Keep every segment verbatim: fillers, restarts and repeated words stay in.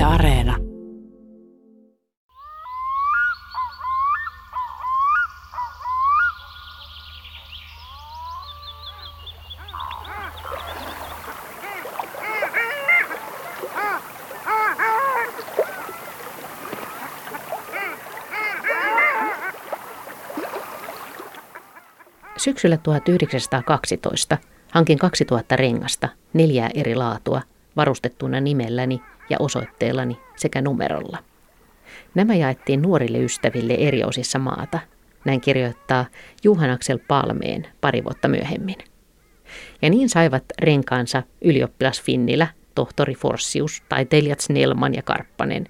Yle Areena. Syksyllä tuhatyhdeksänsataakaksitoista hankin kaksituhatta rengasta, neljää eri laatua, varustettuna nimelläni ja osoitteellani sekä numerolla. Nämä jaettiin nuorille ystäville eri osissa maata. Näin kirjoittaa Johan Axel Palmén pari vuotta myöhemmin. Ja niin saivat renkaansa ylioppilas Finnilä, tohtori Forssius, taiteilijat Snellman ja Karppanen,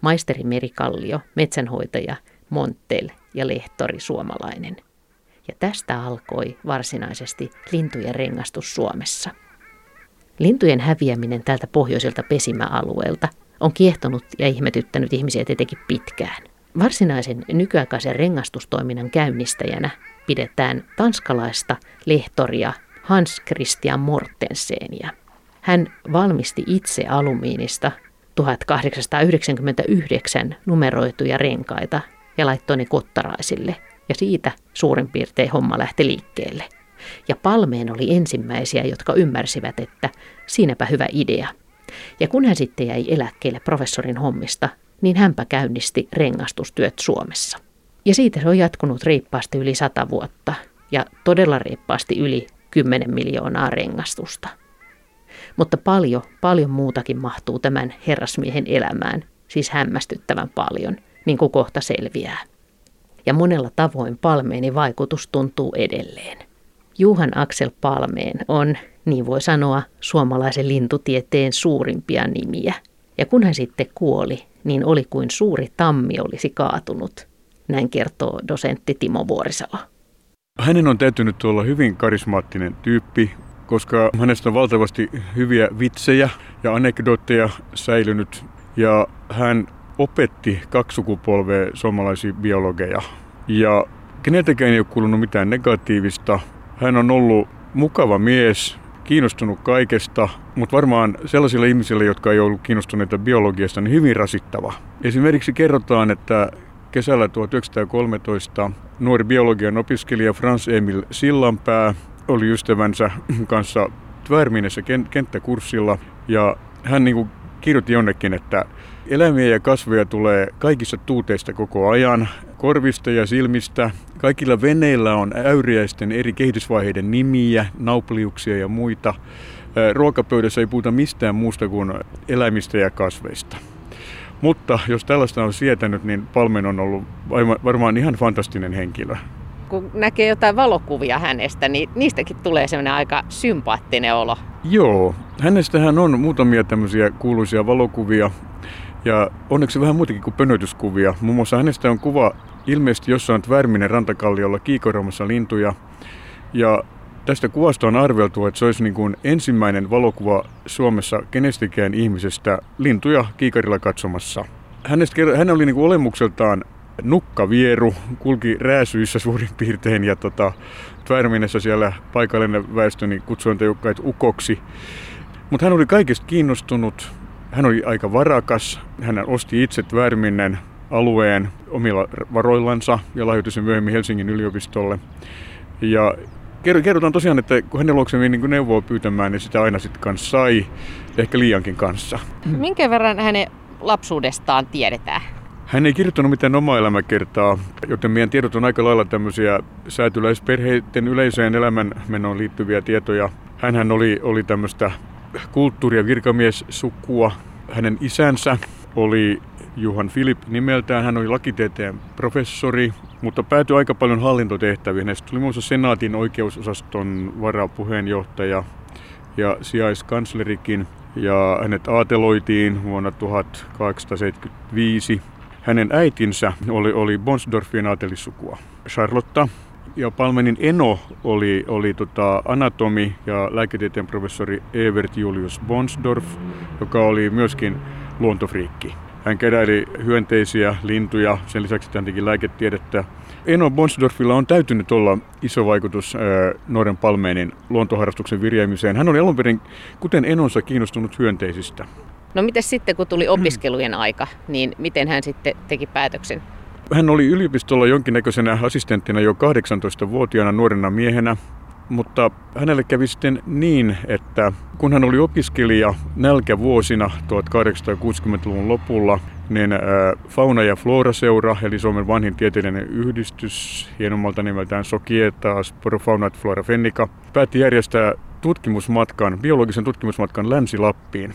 maisteri Merikallio, metsänhoitaja Monttel ja lehtori Suomalainen. Ja tästä alkoi varsinaisesti lintujen rengastus Suomessa. Lintujen häviäminen tältä pohjoiselta pesimäalueelta on kiehtonut ja ihmetyttänyt ihmisiä tietenkin pitkään. Varsinaisen nykyaikaisen rengastustoiminnan käynnistäjänä pidetään tanskalaista lehtoria Hans Christian Mortensenia. Hän valmisti itse alumiinista tuhatkahdeksansataayhdeksänkymmentäyhdeksän numeroituja renkaita ja laittoi ne kottaraisille. Ja siitä suurin piirtein homma lähti liikkeelle. Ja Palmén oli ensimmäisiä, jotka ymmärsivät, että siinäpä hyvä idea. Ja kun hän sitten jäi eläkkeelle professorin hommista, niin hänpä käynnisti rengastustyöt Suomessa. Ja siitä se on jatkunut reippaasti yli sata vuotta ja todella reippaasti yli kymmenen miljoonaa rengastusta. Mutta paljon, paljon muutakin mahtuu tämän herrasmiehen elämään, siis hämmästyttävän paljon, niin kuin kohta selviää. Ja monella tavoin Palménin vaikutus tuntuu edelleen. Johan Axel Palmén on, niin voi sanoa, suomalaisen lintutieteen suurimpia nimiä. Ja kun hän sitten kuoli, niin oli kuin suuri tammi olisi kaatunut. Näin kertoo dosentti Timo Vuorisalo. Hänen on täytynyt olla hyvin karismaattinen tyyppi, koska hänestä on valtavasti hyviä vitsejä ja anekdootteja säilynyt. Ja hän opetti kaksi sukupolvea suomalaisia biologeja ja keneltäkään ei ole kuulunut mitään negatiivista. Hän on ollut mukava mies, kiinnostunut kaikesta, mutta varmaan sellaisilla ihmisillä, jotka ei ollut kiinnostuneita biologiasta, niin hyvin rasittava. Esimerkiksi kerrotaan, että kesällä tuhatyhdeksänsataakolmetoista nuori biologian opiskelija Frans-Emil Sillanpää oli ystävänsä kanssa Tvärminnessä kenttäkurssilla ja hän niin kuin kirjoitti jonnekin, että eläimiä ja kasveja tulee kaikissa tuuteista koko ajan, korvista ja silmistä. Kaikilla veneillä on äyriäisten eri kehitysvaiheiden nimiä, naupliuksia ja muita. Ruokapöydässä ei puhuta mistään muusta kuin eläimistä ja kasveista. Mutta jos tällaista on sietänyt, niin Palmén on ollut varmaan ihan fantastinen henkilö. Kun näkee jotain valokuvia hänestä, niin niistäkin tulee semmoinen aika sympaattinen olo. Joo, hänestähän on muutamia tämmöisiä kuuluisia valokuvia. Ja onneksi vähän muutakin kuin pönötyskuvia. Muun muassa hänestä on kuva ilmeisesti jossain Tvärminen rantakalliolla kiikoiramassa lintuja. Ja tästä kuvasta on arveltu, että se olisi niin kuin ensimmäinen valokuva Suomessa kenestäkään ihmisestä lintuja kiikarilla katsomassa. Hänestä, hän oli niin kuin olemukseltaan nukkavieru, kulki rääsyissä suurin piirtein ja tota, Tvärminessä siellä paikallinen väestö niin kutsui teukkaita ukoksi. Mutta hän oli kaikesta kiinnostunut. Hän oli aika varakas. Hän osti itse Tvärminnen alueen omilla varoillansa ja lahjoitti sen myöhemmin Helsingin yliopistolle. Ja kerrotaan tosiaan, että kun hänen luokseen meni niin neuvoa pyytämään, niin sitä aina sitten kanssa sai, ehkä liiankin kanssa. Minkä verran hänen lapsuudestaan tiedetään? Hän ei kirjoittanut mitään omaa elämäkertaa, joten meidän tiedot on aika lailla tämmöisiä säätyläisperheiden yleiseen elämänmenoon liittyviä tietoja. Hänhän oli, oli tämmöistä kulttuuri- ja virkamiessukua. Hänen isänsä oli Johan Filip nimeltään. Hän oli lakitieteen professori, mutta päätyi aika paljon hallintotehtäviin. Hänestä tuli muun muassa senaatin oikeusosaston varapuheenjohtaja ja sijaiskanslerikin. Ja hänet aateloitiin vuonna tuhatkahdeksansataaseitsemänkymmentäviisi. Hänen äitinsä oli, oli Bonsdorffien aatelissukua, Charlotta. Ja Palménin eno oli, oli tota anatomi- ja lääketieteen professori Evert Julius Bonsdorff, joka oli myöskin luontofriikki. Hän keräili hyönteisiä, lintuja, sen lisäksi hän teki lääketiedettä. Eno Bonsdorffilla on täytynyt olla iso vaikutus nuoren Palménin luontoharrastuksen virjäämiseen. Hän oli alun perin, kuten enonsa, kiinnostunut hyönteisistä. No miten sitten, kun tuli opiskelujen aika, niin miten hän sitten teki päätöksen? Hän oli yliopistolla jonkinnäköisenä assistenttina jo kahdeksantoistavuotiaana nuorena miehenä, mutta hänelle kävi sitten niin, että kun hän oli opiskelija nälkävuosina tuhatkahdeksansataakuusikymmentäluvun lopulla, niin Fauna- ja Flora-seura, eli Suomen vanhin tieteellinen yhdistys, hienommalta nimeltään Societas pro Fauna et Flora Fennica, päätti järjestää tutkimusmatkan, biologisen tutkimusmatkan Länsi-Lappiin.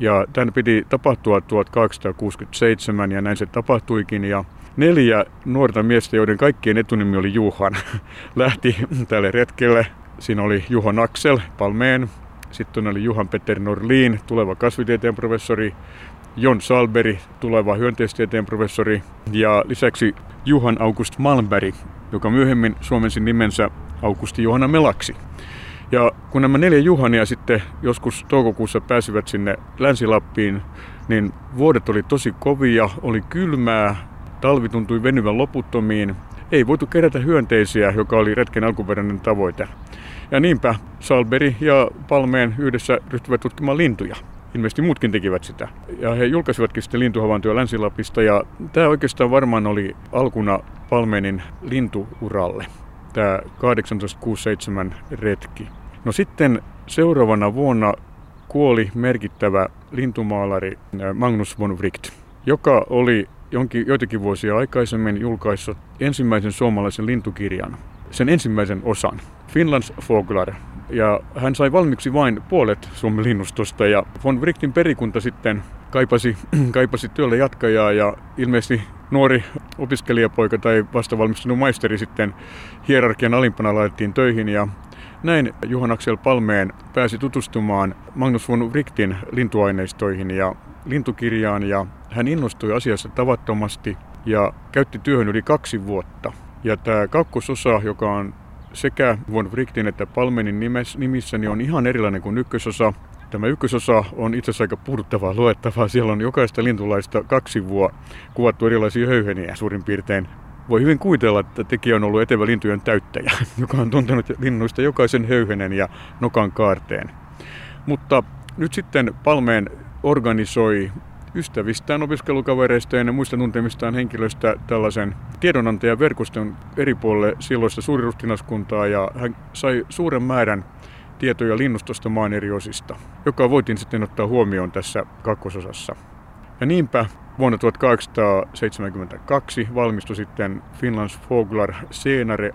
Ja tämän piti tapahtua tuhatkahdeksansataakuusikymmentäseitsemän ja näin se tapahtuikin. Ja neljä nuorta miestä, joiden kaikkien etunimi oli Johan, lähti tälle retkelle. Siinä oli Johan Axel Palmén, sitten oli Johan Peter Norrlin, tuleva kasvitieteen professori, John Sahlberg, tuleva hyönteistieteen professori ja lisäksi Johan August Malmberg, joka myöhemmin suomensi nimensä Augusti-Johanna Melaksi. Ja kun nämä neljä Juhania sitten joskus toukokuussa pääsivät sinne Länsi-Lappiin, niin vuodet oli tosi kovia, oli kylmää, talvi tuntui venyvän loputtomiin, ei voitu kerätä hyönteisiä, joka oli retken alkuperäinen tavoite. Ja niinpä Sahlberg ja Palmén yhdessä ryhtyivät tutkimaan lintuja. Ilmeisesti muutkin tekivät sitä. Ja he julkaisivatkin sitten lintuhavaintoja Länsi-Lapista, ja tämä oikeastaan varmaan oli alkuna Palménin lintuuralle. Tämä tuhatkahdeksansataakuusikymmentäseitsemän retki. No sitten seuraavana vuonna kuoli merkittävä lintumaalari Magnus von Wright, joka oli jonkin, joitakin vuosia aikaisemmin julkaissut ensimmäisen suomalaisen lintukirjan, sen ensimmäisen osan, Finlands Fåglar. Ja hän sai valmiiksi vain puolet Suomen linnustosta, ja von Wrightin perikunta sitten kaipasi, kaipasi työlle jatkajaa, ja ilmeisesti nuori opiskelijapoika tai vastavalmistunut maisteri sitten hierarkian alimpana laitettiin töihin, ja näin Johan Axel Palmén pääsi tutustumaan Magnus von Wrightin lintuaineistoihin ja lintukirjaan, ja hän innostui asiassa tavattomasti ja käytti työhön yli kaksi vuotta. Ja tämä kakkososa, joka on sekä von Wrightin että Palménin nimissä, niin on ihan erilainen kuin ykkösosa. Tämä ykkösosa on itse asiassa aika puuduttavaa luettavaa. Siellä on jokaista lintulaista kaksivua kuvattu erilaisia höyheniä suurin piirtein. Voi hyvin kuvitella, että tekijä on ollut etevä lintujen täyttäjä, joka on tuntenut linnuista jokaisen höyhenen ja nokan kaarteen. Mutta nyt sitten Palmén organisoi ystävistään, opiskelukavereista ja muista tuntemistaan henkilöistä tällaisen tiedonantajaverkoston eri puolelle silloista suuriruhtinaskuntaa, ja hän sai suuren määrän tietoja linnustosta maan eri osista, joka voitiin sitten ottaa huomioon tässä kakkososassa. Ja niinpä vuonna tuhatkahdeksansataaseitsemänkymmentäkaksi valmistui sitten Finlands Fåglar senare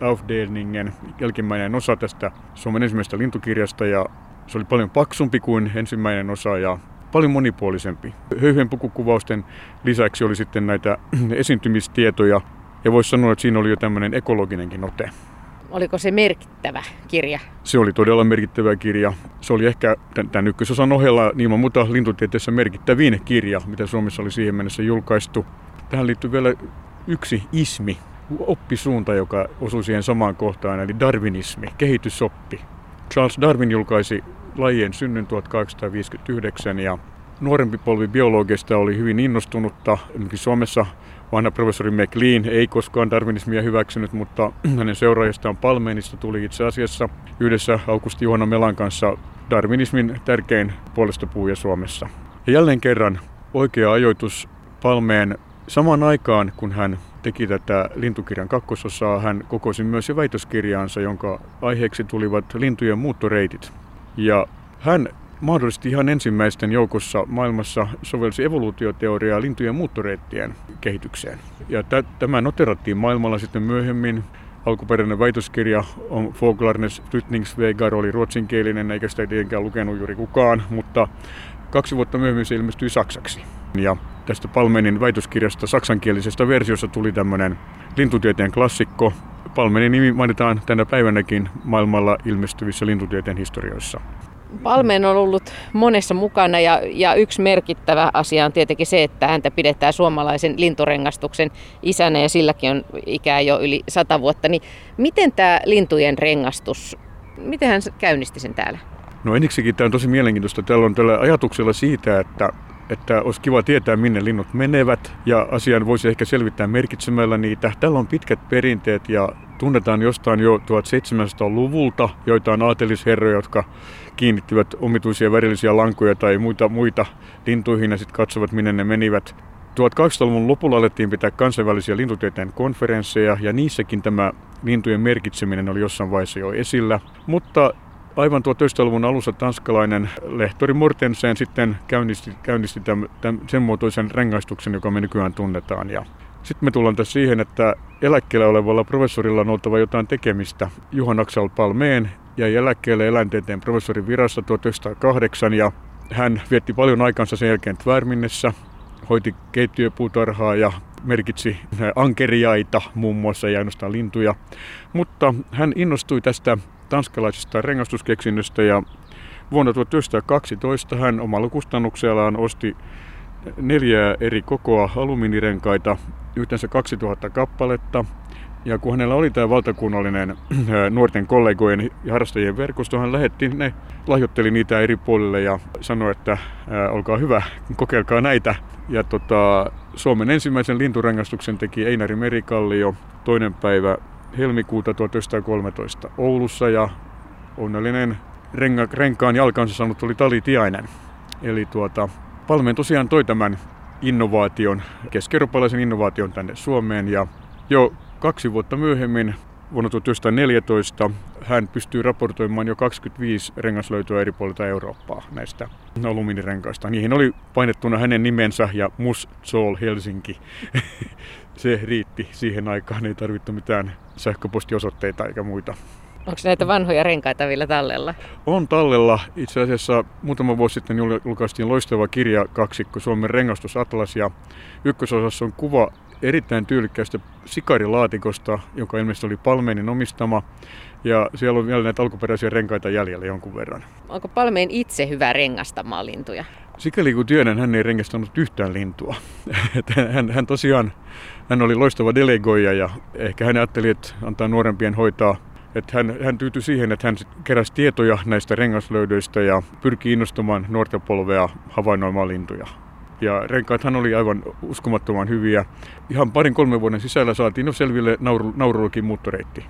avdelningen jälkimmäinen osa tästä Suomen ensimmäisestä lintukirjasta, ja se oli paljon paksumpi kuin ensimmäinen osa ja paljon monipuolisempi. Höyhen pukukuvausten lisäksi oli sitten näitä esiintymistietoja, ja voisi sanoa, että siinä oli jo tämmöinen ekologinenkin ote. Oliko se merkittävä kirja? Se oli todella merkittävä kirja. Se oli ehkä tämän ykkösosan ohella ilman muuta lintutieteessä merkittävin kirja, mitä Suomessa oli siihen mennessä julkaistu. Tähän liittyy vielä yksi ismi, oppisuunta, joka osui siihen samaan kohtaan, eli darwinismi, kehitysoppi. Charles Darwin julkaisi lajien synnyn tuhatkahdeksansataaviisikymmentäyhdeksän, ja nuorempi polvi biologista oli hyvin innostunutta. Suomessa vanha professori McLean ei koskaan darwinismia hyväksynyt, mutta hänen seuraajastaan Palménista tuli itse asiassa yhdessä Augusti-Johanna Melan kanssa darwinismin tärkein puolestapuhuja Suomessa. Ja jälleen kerran oikea ajoitus Palmén. Samaan aikaan, kun hän teki tätä lintukirjan kakkososaa, hän kokosi myös jo väitöskirjaansa, jonka aiheeksi tulivat lintujen muuttoreitit. Ja hän mahdollisesti ihan ensimmäisten joukossa maailmassa sovelsi evoluutioteoriaa lintujen muuttoreittien kehitykseen. Ja t- tämä noterattiin maailmalla sitten myöhemmin. Alkuperäinen väitöskirja on Fåglarnes Flyttningsvägar, oli ruotsinkielinen, eikä sitä tietenkään lukenut juuri kukaan, mutta kaksi vuotta myöhemmin se ilmestyi saksaksi. Ja tästä Palménin väitöskirjasta saksankielisestä versiosta tuli tämmöinen lintutieteen klassikko. Palménin nimi mainitaan tänä päivänäkin maailmalla ilmestyvissä lintutieteen historioissa. Palmén on ollut monessa mukana, ja, ja yksi merkittävä asia on tietenkin se, että häntä pidetään suomalaisen linturengastuksen isänä, ja silläkin on ikää jo yli sata vuotta. Niin miten tämä lintujen rengastus, miten hän käynnisti sen täällä? No ensiksikin tämä on tosi mielenkiintoista. Täällä on tällä ajatuksella siitä, että että olisi kiva tietää, minne linnut menevät, ja asian voisi ehkä selvittää merkitsemällä niitä. Täällä on pitkät perinteet ja tunnetaan jostain jo seitsemäntoistasataluvulta joitain aatelisherroja, jotka kiinnittivät omituisia värillisiä lankoja tai muita, muita lintuihin ja sitten katsovat, minne ne menivät. tuhatkahdeksansataaluvun lopulla alettiin pitää kansainvälisiä lintutieteen konferensseja, ja niissäkin tämä lintujen merkitseminen oli jossain vaiheessa jo esillä. Mutta aivan tuhatyhdeksänsataaluvun alussa tanskalainen lehtori Mortensen sitten käynnisti, käynnisti tämän, tämän sen muotoisen rengaistuksen, joka me nykyään tunnetaan. Ja sitten me tullaan tässä siihen, että eläkkeellä olevalla professorilla on oltava jotain tekemistä. Johan Axel Palmén jäi eläkkeelle eläintieteen professorin virassa tuhatyhdeksänsataakahdeksan, ja hän vietti paljon aikansa sen jälkeen Tvärminnessä, hoiti keittiöpuutarhaa ja merkitsi ankeriaita muun muassa ja ainoastaan lintuja. Mutta hän innostui tästä tanskalaisesta rengastuskeksinnöstä, ja vuonna tuhatyhdeksänsataakaksitoista hän omalla kustannuksellaan osti neljää eri kokoa alumiinirenkaita, yhteensä kaksituhatta kappaletta. Ja kun hänellä oli tämä valtakunnallinen nuorten kollegojen ja harrastajien verkosto, hän lähetti ne, lahjoitteli niitä eri puolille ja sanoi, että olkaa hyvä, kokeilkaa näitä. Ja tota, Suomen ensimmäisen linturengastuksen teki Einari Merikallio toinen päivä helmikuuta tuhatyhdeksänsataakolmetoista Oulussa, ja onnellinen renka, renkaan jalkansa saanut oli Tali Tiainen. Eli tuota, Palmén tosiaan toi tämän innovaation, keski-eurooppalaisen innovaation tänne Suomeen, ja jo kaksi vuotta myöhemmin, vuonna tuhatyhdeksänsataaneljätoista, hän pystyy raportoimaan jo kaksikymmentäviisi rengaslöytöä eri puolilta Eurooppaa näistä alumiinirenkaista. Niihin oli painettuna hänen nimensä ja Mus Zool Helsinki. Se riitti siihen aikaan, ei tarvittu mitään sähköpostiosoitteita eikä muita. Onko näitä vanhoja renkaita vielä tallella? On tallella. Itse asiassa muutama vuosi sitten julkaistiin loistava kirjakaksikko Suomen rengastusatlas, ja ykkösosassa on kuva erittäin tyylikkäistä sikarilaatikosta, joka ilmeisesti oli Palménin omistama, ja siellä on vielä näitä alkuperäisiä renkaita jäljellä jonkun verran. Onko Palmén itse hyvä rengastamaan lintuja? Sikäli kun tiedän, hän ei rengastanut yhtään lintua. Hän, hän tosiaan hän oli loistava delegoija, ja ehkä hän ajatteli, että antaa nuorempien hoitaa. Että hän, hän tyytyi siihen, että hän keräsi tietoja näistä rengaslöydöistä ja pyrki innostamaan nuorta polvea havainnoimaan lintuja. Ja renkaathan oli aivan uskomattoman hyviä. Ihan parin kolmen vuoden sisällä saatiin jo selville nauru, naurulukin muuttoreitti.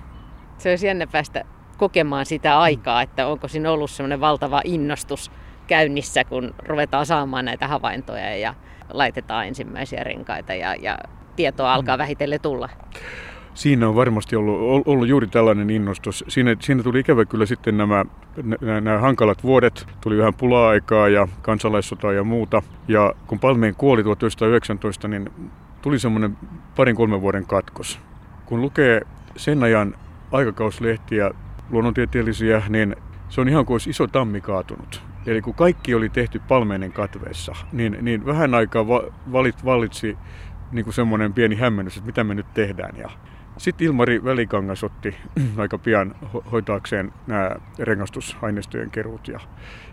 Se olisi jännä päästä kokemaan sitä aikaa, että onko siinä ollut semmoinen valtava innostus käynnissä, kun ruvetaan saamaan näitä havaintoja ja laitetaan ensimmäisiä renkaita ja, ja tietoa alkaa vähitellen tulla. Siinä on varmasti ollut, ollut juuri tällainen innostus. Siinä, siinä tuli ikävä kyllä sitten nämä, nämä hankalat vuodet. Tuli vähän pula-aikaa ja kansalaissotaa ja muuta. Ja kun Palmén kuoli tuhatyhdeksänsataayhdeksäntoista, niin tuli semmoinen parin kolmen vuoden katkos. Kun lukee sen ajan aikakauslehtiä, luonnontieteellisiä, niin se on ihan kuin olisi iso tammi kaatunut. Eli kun kaikki oli tehty Palménin katveessa, niin, niin vähän aikaa valit, valitsi niin kuin semmoinen pieni hämmennys, että mitä me nyt tehdään. Ja sitten Ilmari Välikangas otti aika pian hoitaakseen nämä rengastusaineistojen keruut. Ja,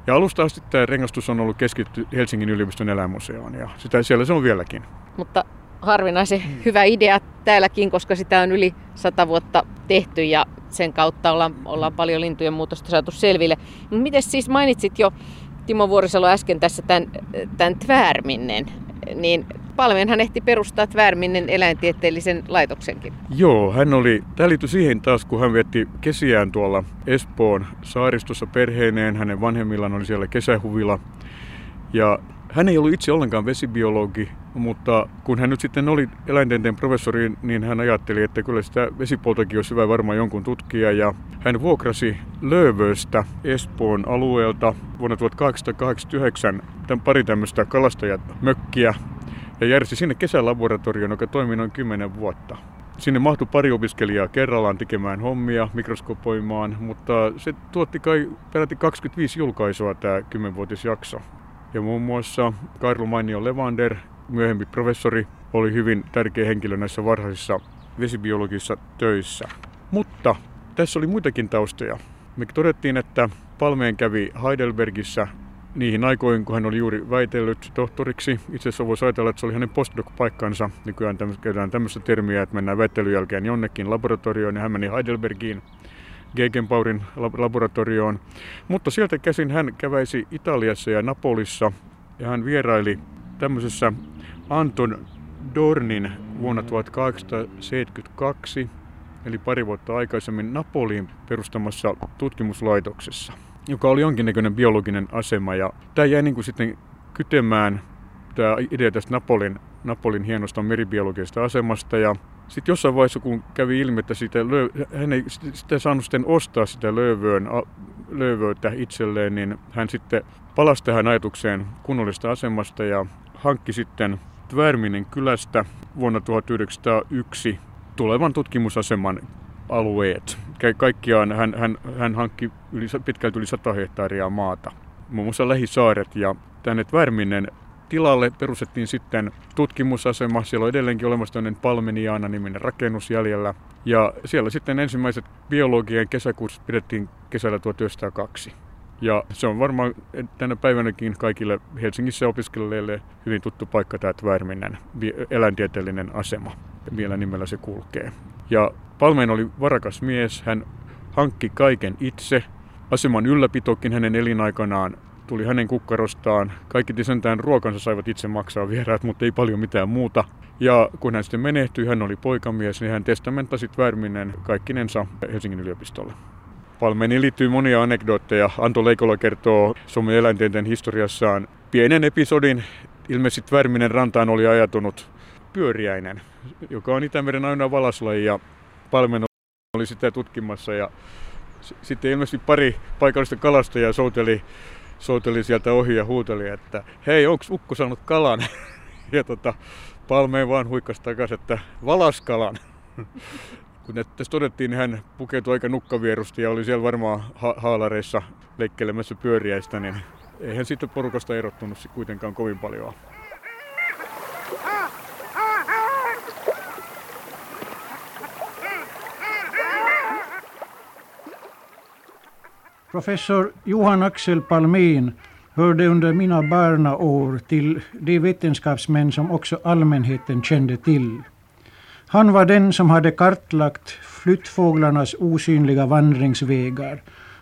ja alusta asti tämä rengastus on ollut keskitty Helsingin yliopiston eläinmuseoon, ja sitä siellä se on vieläkin. Mutta harvinaisen hmm. hyvä idea täälläkin, koska sitä on yli sata vuotta tehty ja sen kautta ollaan, ollaan paljon lintujen muutosta saatu selville. No, mites siis mainitsit jo Timo Vuorisalo äsken tässä tämän, tämän Tvärminnen, niin Palménhän ehti perustaa Tvärminnen eläintieteellisen laitoksenkin. Joo, hän oli, tämä liittyi siihen taas, kun hän vietti kesiään tuolla Espoon saaristossa perheineen. Hänen vanhemmillaan oli siellä kesähuvila. Ja hän ei ollut itse ollenkaan vesibiologi, mutta kun hän nyt sitten oli eläintieteen professori, niin hän ajatteli, että kyllä sitä vesipuoltakin olisi hyvä varmaan jonkun tutkia. Ja hän vuokrasi Löövöstä Espoon alueelta vuonna tuhatkahdeksansataakahdeksankymmentäyhdeksän tämän pari tämmöistä kalastajamökkiä. Ja järsi sinne kesälaboratorion, joka toimi noin kymmenen vuotta. Sinne mahtui pari opiskelijaa kerrallaan tekemään hommia, mikroskopoimaan, mutta se tuotti kai peräti kaksikymmentäviisi julkaisua tämä kymmenvuotisjakso. Ja muun muassa Karl Mainio-Levander, myöhempi professori, oli hyvin tärkeä henkilö näissä varhaisissa vesibiologisissa töissä. Mutta tässä oli muitakin taustoja. Me todettiin, että Palmén kävi Heidelbergissä niihin aikoihin, kun hän oli juuri väitellyt tohtoriksi. Itse asiassa voisi ajatella, että se oli hänen postdoc-paikkansa. Nykyään käydään tämmöistä termiä, että mennään väittelyn jälkeen jonnekin laboratorioon, ja hän meni Heidelbergiin, Gegenbauerin laboratorioon. Mutta sieltä käsin hän käväisi Italiassa ja Napolissa, ja hän vieraili tämmöisessä Anton Dohrnin vuonna tuhatkahdeksansataaseitsemänkymmentäkaksi, eli pari vuotta aikaisemmin Napoliin perustamassa tutkimuslaitoksessa, joka oli jonkinnäköinen biologinen asema. Ja tämä jäi niin kuin sitten kytemään, tämä idea tästä Napolin, Napolin hienosta meribiologisesta asemasta. Ja sitten jossain vaiheessa, kun kävi ilmi, että sitä löö- hän ei sitä saanut sitten ostaa sitä löövöön, löövöitä itselleen, niin hän sitten palasi tähän ajatukseen kunnollista asemasta ja hankki sitten Tvärminen kylästä vuonna tuhatyhdeksänsataayksi tulevan tutkimusaseman alueet. Kaikkiaan hän, hän, hän hankki yli, pitkälti yli sata hehtaaria maata, muun muassa lähisaaret, ja tänne Tvärminen tilalle perustettiin sitten tutkimusasema. Siellä on edelleenkin olemassa tämmöinen Palmeniana-niminen rakennus jäljellä. Ja siellä sitten ensimmäiset biologian kesäkurssit pidettiin kesällä tuhatyhdeksänsataakaksi. Ja se on varmaan tänä päivänäkin kaikille Helsingissä opiskelijoille hyvin tuttu paikka, tämä Tvärminen eläintieteellinen asema. Vielä nimellä se kulkee. Ja Palmén oli varakas mies. Hän hankki kaiken itse. Aseman ylläpitokin hänen elinaikanaan tuli hänen kukkarostaan. Kaikki sentään ruokansa saivat itse maksaa vieraat, mutta ei paljon mitään muuta. Ja kun hän sitten menehtyi, hän oli poikamies, niin hän testamentasi Tvärminen kaikkinensa Helsingin yliopistolle. Palméniin liittyy monia anekdootteja. Anto Leikola kertoo Suomen eläintieteen historiassaan pienen episodin. Ilmeisesti Tvärminen rantaan oli ajatunut pyöriäinen, joka on Itämeren ainoa valaslaji, ja Palmén oli sitä tutkimassa. Ja s- sitten ilmeisesti pari paikallista kalastajaa souteli Souteli sieltä ohi ja huuteli, että hei, onko ukko saanut kalan? Ja tota, Palmén vaan huikkasi takaisin, että valaskalan. Kun tässä todettiin, niin hän pukeutui aika nukkavierusti ja oli siellä varmaan ha- haalareissa leikkelemässä pyöriäistä, niin eihän siitä porukasta erottunut kuitenkaan kovin paljon. Professor Johan Axel Palmén hörde under mina barna år till de vetenskapsmän som också allmänheten kände till. Han var den som hade kartlagt flyttfåglarnas osynliga vandringsvägar,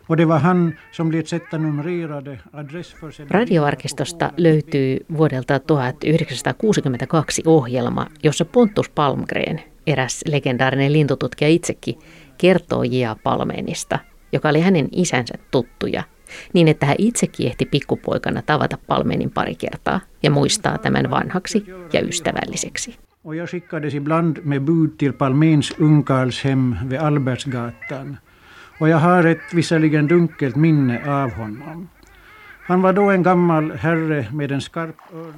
och det var han som lät sätta numrerade adressförsäljningar. Radioarkistosta löytyy vuodelta tuhatyhdeksänsataakuusikymmentäkaksi ohjelma, jossa Pontus Palmgren, eräs legendaarinen lintututkija itsekin, kertoo J A. Palménista, joka oli hänen isänsä tuttuja, niin että hän itsekin ehti pikkupoikana tavata Palménin pari kertaa ja muistaa tämän vanhaksi ja ystävälliseksi. Och jag skickades ibland med bud till Palméns ungkarlshem vid Albertsgatan. Och jag har ett visserligen dunkelt minne av honom. Hän var då en gammal herre med en skarp örn.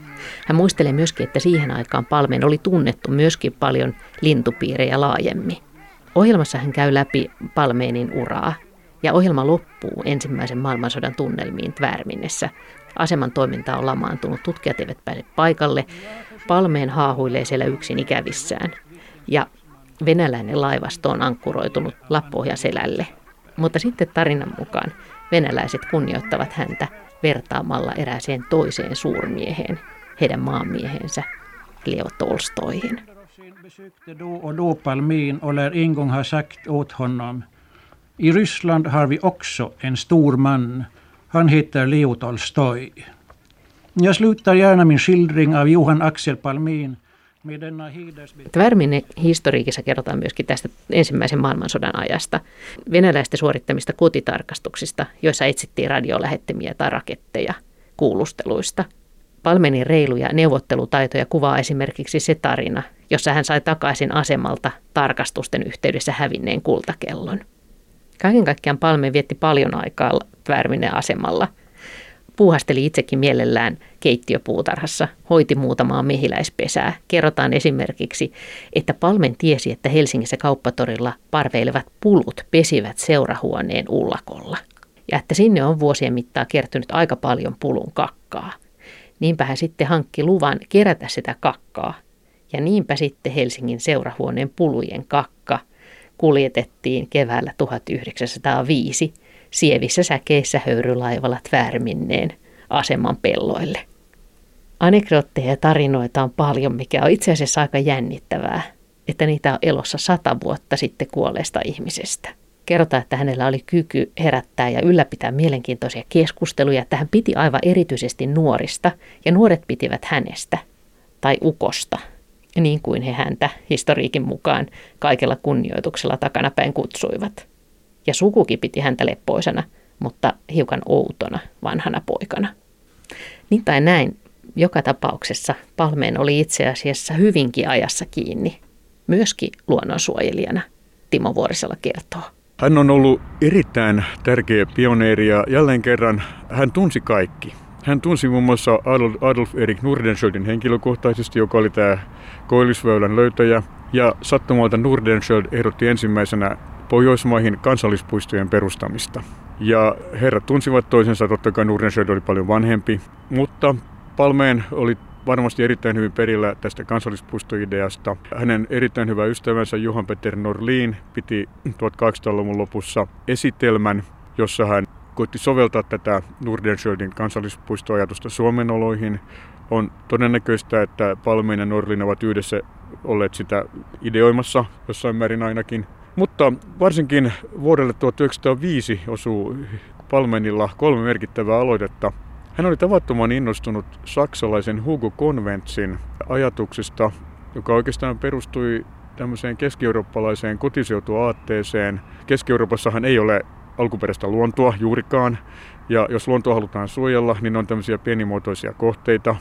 Hän muistelee myöskin, että siihen aikaan Palmén oli tunnettu myöskin paljon lintupiirejä laajemmin. Ohjelmassa hän käy läpi Palménin uraa. Ja ohjelma loppuu ensimmäisen maailmansodan tunnelmiin Tvärminnessä. Aseman toiminta on lamaantunut, tutkijat eivät pääse paikalle. Palmén haahuilee siellä yksin ikävissään. Ja venäläinen laivasto on ankkuroitunut Lappohjan selälle. Mutta sitten tarinan mukaan venäläiset kunnioittavat häntä vertaamalla erääseen toiseen suurmieheen, heidän maanmiehensä Leo Tolstoihin. I Ryssland har vi också en stor man. Han heter Leo Tolstoi. Jag slutar gärna min skildring av Johan Axel Palmén med denna hedersbeteckning. Tvärminen historiikissa kerrotaan myöskin tästä ensimmäisen maailmansodan ajasta. Venäläisten suorittamista kotitarkastuksista, joissa etsittiin radiolähettimiä tai raketteja, kuulusteluista. Palménin reiluja neuvottelutaitoja kuvaa esimerkiksi se tarina, jossa hän sai takaisin asemalta tarkastusten yhteydessä hävinneen kultakellon. Kaiken kaikkiaan Palmén vietti paljon aikaa Tvärminen asemalla. Puuhasteli itsekin mielellään keittiöpuutarhassa, hoiti muutamaa mehiläispesää. Kerrotaan esimerkiksi, että Palmén tiesi, että Helsingissä kauppatorilla parveilevat pulut pesivät seurahuoneen ullakolla. Ja että sinne on vuosien mittaan kertynyt aika paljon pulun kakkaa. Niinpä hän sitten hankki luvan kerätä sitä kakkaa. Ja niinpä sitten Helsingin seurahuoneen pulujen kakka kuljetettiin keväällä tuhatyhdeksänsataaviisi sievissä säkeissä höyrylaivalla Tvärminneen aseman pelloille. Anekdootteja ja tarinoita on paljon, mikä on itse asiassa aika jännittävää, että niitä on elossa sata vuotta sitten kuolleesta ihmisestä. kerrotaan, että hänellä oli kyky herättää ja ylläpitää mielenkiintoisia keskusteluja, että hän piti aivan erityisesti nuorista, ja nuoret pitivät hänestä, tai ukosta, niin kuin he häntä historiikin mukaan kaikella kunnioituksella takanapäin kutsuivat. Ja sukukin piti häntä leppoisena, mutta hiukan outona vanhana poikana. Niin tai näin, joka tapauksessa Palmén oli itse asiassa hyvinkin ajassa kiinni, myöskin luonnonsuojelijana, Timo Vuorisalo kertoo. Hän on ollut erittäin tärkeä pioneeri ja jälleen kerran hän tunsi kaikki. Hän tunsi muun muassa Adolf Erik Nordenskiöldin henkilökohtaisesti, joka oli tämä Koillisväylän löytäjä. Ja sattumalta Nordenskiöld ehdotti ensimmäisenä Pohjoismaihin kansallispuistojen perustamista. Ja herrat tunsivat toisensa, totta kai Nordenskiöld oli paljon vanhempi, mutta Palmén oli varmasti erittäin hyvin perillä tästä kansallispuistoideasta. Hänen erittäin hyvä ystävänsä Johan Peter Norrlin piti tuhatkahdeksansataaluvun lopussa esitelmän, jossa hän koitti soveltaa tätä Nordenskiöldin kansallispuistoajatusta Suomen oloihin. On todennäköistä, että Palmén ja Norrlin ovat yhdessä olleet sitä ideoimassa jossain määrin ainakin. Mutta varsinkin vuodelle tuhatyhdeksänsataaviisi osuu Palménilla kolme merkittävää aloitetta. Hän oli tavattoman innostunut saksalaisen Hugo Conwentzin ajatuksista, joka oikeastaan perustui tämmöiseen keskieurooppalaiseen kotiseutuaatteeseen. Keski-Euroopassahan ei ole alkuperäistä luontoa juurikaan, ja jos luontoa halutaan suojella, niin on tämmöisiä pienimuotoisia kohteita,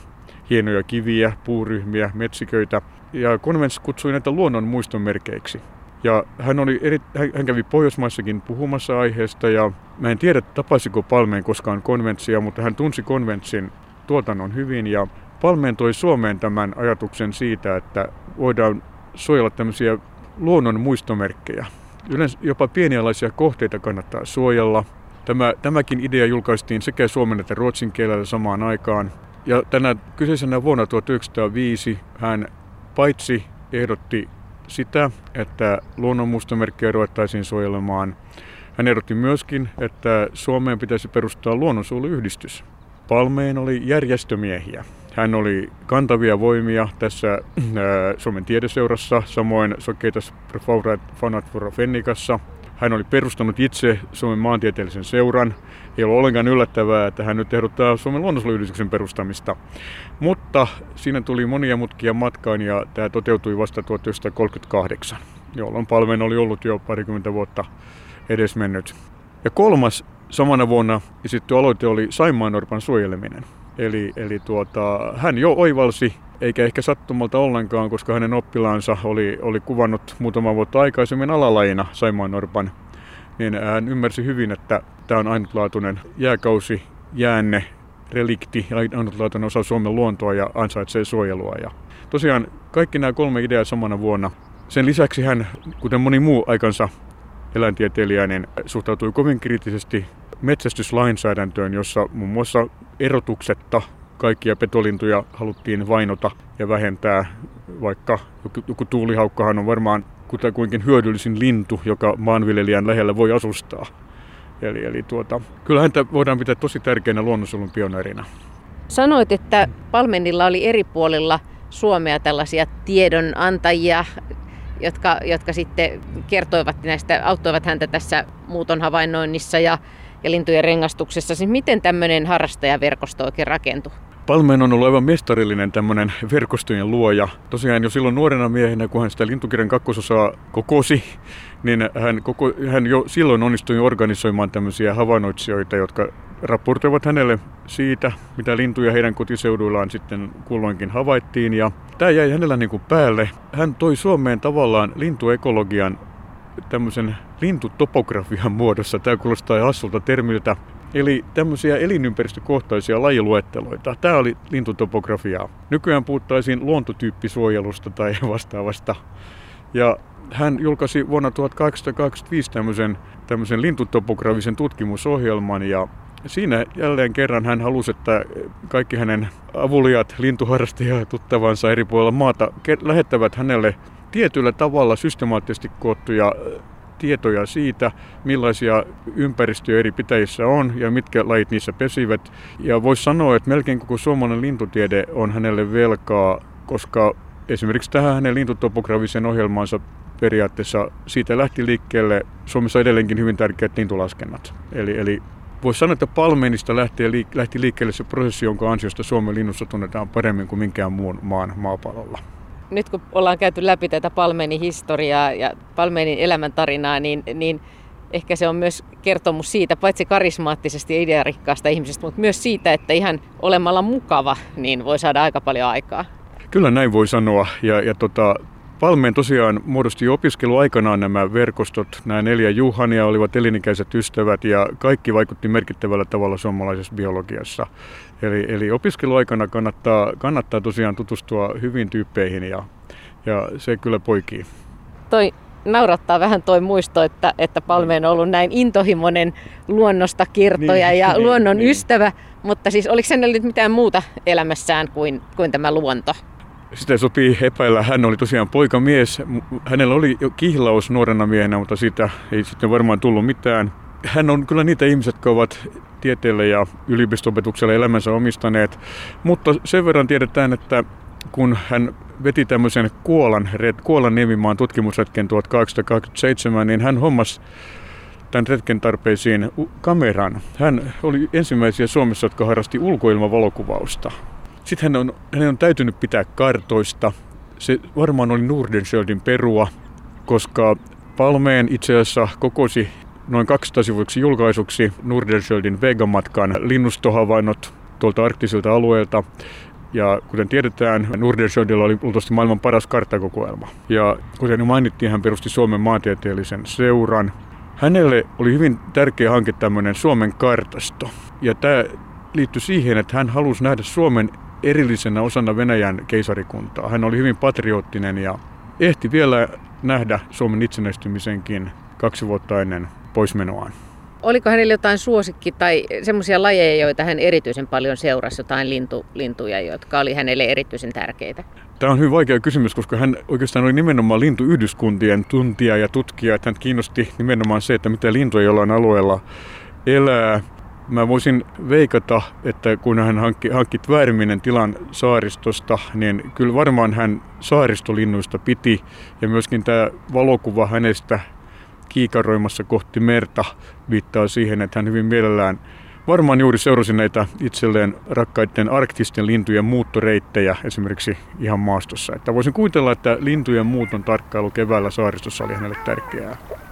hienoja kiviä, puuryhmiä, metsiköitä, ja Conwentz kutsui näitä luonnon muistomerkeiksi. Ja hän, oli eri, hän kävi Pohjoismaissakin puhumassa aiheesta, ja mä en tiedä, tapasiko Palmén koskaan Conwentzia, mutta hän tunsi Conwentzin tuotannon hyvin, ja Palmén toi Suomeen tämän ajatuksen siitä, että voidaan suojella tämmöisiä luonnon muistomerkkejä. Yleensä jopa pienialaisia kohteita kannattaa suojella. Tämä, tämäkin idea julkaistiin sekä suomen että ruotsin kielellä samaan aikaan, ja tänä kyseisenä vuonna tuhatyhdeksänsataaviisi hän paitsi ehdotti sitä, että luonnonmuistomerkkejä ruvettaisiin suojelemaan. Hän ehdotti myöskin, että Suomeen pitäisi perustaa luonnonsuojeluyhdistys. Palmén oli järjestömiehiä. Hän oli kantavia voimia tässä äh, Suomen tiedeseurassa, samoin Societas pro Fauna et Flora Fennicassa. Hän oli perustanut itse Suomen maantieteellisen seuran. Ei ole ollenkaan yllättävää, että hän nyt ehdottaa Suomen luonnonsuojeluyhdistyksen perustamista. Mutta siinä tuli monia mutkia matkaan ja tämä toteutui vasta tuhatyhdeksänsataakolmekymmentäkahdeksan, jolloin Palmén oli ollut jo parikymmentä vuotta edesmennyt. Ja kolmas samana vuonna esitty aloite oli Saimaannorpan suojeleminen. Eli, eli tuota, hän jo oivalsi, eikä ehkä sattumalta ollenkaan, koska hänen oppilaansa oli, oli kuvannut muutama vuotta aikaisemmin alalajina saimaannorpan, niin hän ymmärsi hyvin, että tämä on ainutlaatuinen jääkausi, jäänne, relikti, ainutlaatuinen osa Suomen luontoa ja ansaitsee suojelua. Ja tosiaan kaikki nämä kolme ideaa samana vuonna. Sen lisäksi hän, kuten moni muu aikansa eläintieteilijä, niin suhtautui kovin kriittisesti metsästyslainsäädäntöön, jossa muun muassa erotuksetta kaikkia petolintuja haluttiin vainota ja vähentää, vaikka joku tuulihaukkahan on varmaan kutakuinkin hyödyllisin lintu, joka maanviljelijän lähellä voi asustaa. Eli, eli tuota, kyllä häntä voidaan pitää tosi tärkeänä luonnonsuojelun pioneerina. Sanoit, että Palménilla oli eri puolilla Suomea tällaisia tiedonantajia, jotka, jotka sitten kertoivat näistä, auttoivat häntä tässä muuton havainnoinnissa ja ja lintujen rengastuksessa, siis miten tämmöinen harrastajaverkosto oikein rakentui? Palmén on ollut aivan mestarillinen tämmöinen verkostojen luoja. Tosiaan jo silloin nuorena miehenä, kun hän sitä lintukirjan kakkososaa kokosi, niin hän, koko, hän jo silloin onnistui organisoimaan tämmöisiä havainnoitsijoita, jotka raportoivat hänelle siitä, mitä lintuja heidän kotiseuduillaan sitten kulloinkin havaittiin. Ja tämä jäi hänellä niin kuin päälle. Hän toi Suomeen tavallaan lintuekologian tämmöisen lintutopografian muodossa. Tämä kuulostaa hassulta termiltä. Eli tämmöisiä elinympäristökohtaisia lajiluetteloita. Tämä oli lintutopografiaa. Nykyään puhuttaisiin luontotyyppisuojelusta tai vastaavasta. Ja hän julkaisi vuonna tuhatkahdeksansataakaksikymmentäviisi tämmöisen, tämmöisen lintutopografisen tutkimusohjelman. Ja siinä jälleen kerran hän halusi, että kaikki hänen avuliaat lintuharrastajat tuttavansa eri puolilla maata lähettävät hänelle tietyllä tavalla systemaattisesti koottuja tietoja siitä, millaisia ympäristöjä eri pitäjissä on ja mitkä lajit niissä pesivät. Ja voisi sanoa, että melkein koko suomalainen lintutiede on hänelle velkaa, koska esimerkiksi tähän hänen lintutopografisen ohjelmaansa periaatteessa siitä lähti liikkeelle Suomessa edelleenkin hyvin tärkeät lintulaskennat. Eli, eli voisi sanoa, että Palménista lähti, lähti liikkeelle se prosessi, jonka ansiosta Suomen linnussa tunnetaan paremmin kuin minkään muun maan maapallolla. Nyt kun ollaan käyty läpi tätä Palménin historiaa ja Palménin elämäntarinaa, niin, niin ehkä se on myös kertomus siitä, paitsi karismaattisesti idearikkaasta ihmisestä, mutta myös siitä, että ihan olemalla mukava, niin voi saada aika paljon aikaa. Kyllä näin voi sanoa. Ja, ja tota, Palmén tosiaan muodosti jo opiskeluaikanaan nämä verkostot. Nämä neljä Juhania olivat elinikäiset ystävät ja kaikki vaikutti merkittävällä tavalla suomalaisessa biologiassa. Eli, eli opiskeluaikana kannattaa, kannattaa tosiaan tutustua hyvin tyyppeihin ja, ja se kyllä poikii. Toi naurattaa vähän toi muisto, että, että Palmén on ollut näin intohimoinen luonnosta kertoja niin, ja niin, luonnon niin. ystävä, mutta siis oliko hänellä nyt mitään muuta elämässään kuin, kuin tämä luonto? Sitä sopii epäillä. Hän oli tosiaan poikamies. Hänellä oli jo kihlaus nuorena miehenä, mutta siitä ei sitten varmaan tullut mitään. Hän on kyllä niitä ihmiset, jotka ovat tieteelle ja yliopisto-opetukselle elämänsä omistaneet, mutta sen verran tiedetään, että kun hän veti tämmöisen Kuolan, Kuolan niemimaan tutkimusretken tuhatkahdeksansataakaksikymmentäseitsemän, niin hän hommasi tämän retken tarpeisiin kameran. Hän oli ensimmäisiä Suomessa, jotka harrasti ulkoilmavalokuvausta. Sitten hän on, hän on täytynyt pitää kartoista. Se varmaan oli Nordenskiöldin perua, koska Palmén itse asiassa kokosi noin kaksisataa sivuiksi julkaisuksi Nordenskiöldin vegamatkan linnustohavainnot tuolta arktisilta alueelta. Ja kuten tiedetään, Nordenskiöldillä oli luultavasti maailman paras karttakokoelma. Ja kuten jo mainittiin, hän perusti Suomen maantieteellisen seuran. Hänelle oli hyvin tärkeä hanke tämmöinen Suomen kartasto. Ja tämä liittyi siihen, että hän halusi nähdä Suomen erillisenä osana Venäjän keisarikuntaa. Hän oli hyvin patriottinen ja ehti vielä nähdä Suomen itsenäistymisenkin kaksi vuotta ennen poismenoaan. Oliko hänellä jotain suosikki tai semmoisia lajeja, joita hän erityisen paljon seurasi, jotain lintu, lintuja, jotka oli hänelle erityisen tärkeitä? Tämä on hyvin vaikea kysymys, koska hän oikeastaan oli nimenomaan lintuyhdyskuntien tuntija ja tutkija. Että hän kiinnosti nimenomaan se, että mitä lintuja jollain alueella elää. Mä voisin veikata, että kun hän hankki, hankki Tvärminen tilan saaristosta, niin kyllä varmaan hän saaristolinnuista piti. Ja myöskin tämä valokuva hänestä kiikaroimassa kohti merta viittaa siihen, että hän hyvin mielellään varmaan juuri seurasi näitä itselleen rakkaiden arktisten lintujen muuttoreittejä esimerkiksi ihan maastossa. Että voisin kuvitella, että lintujen muuton tarkkailu keväällä saaristossa oli hänelle tärkeää.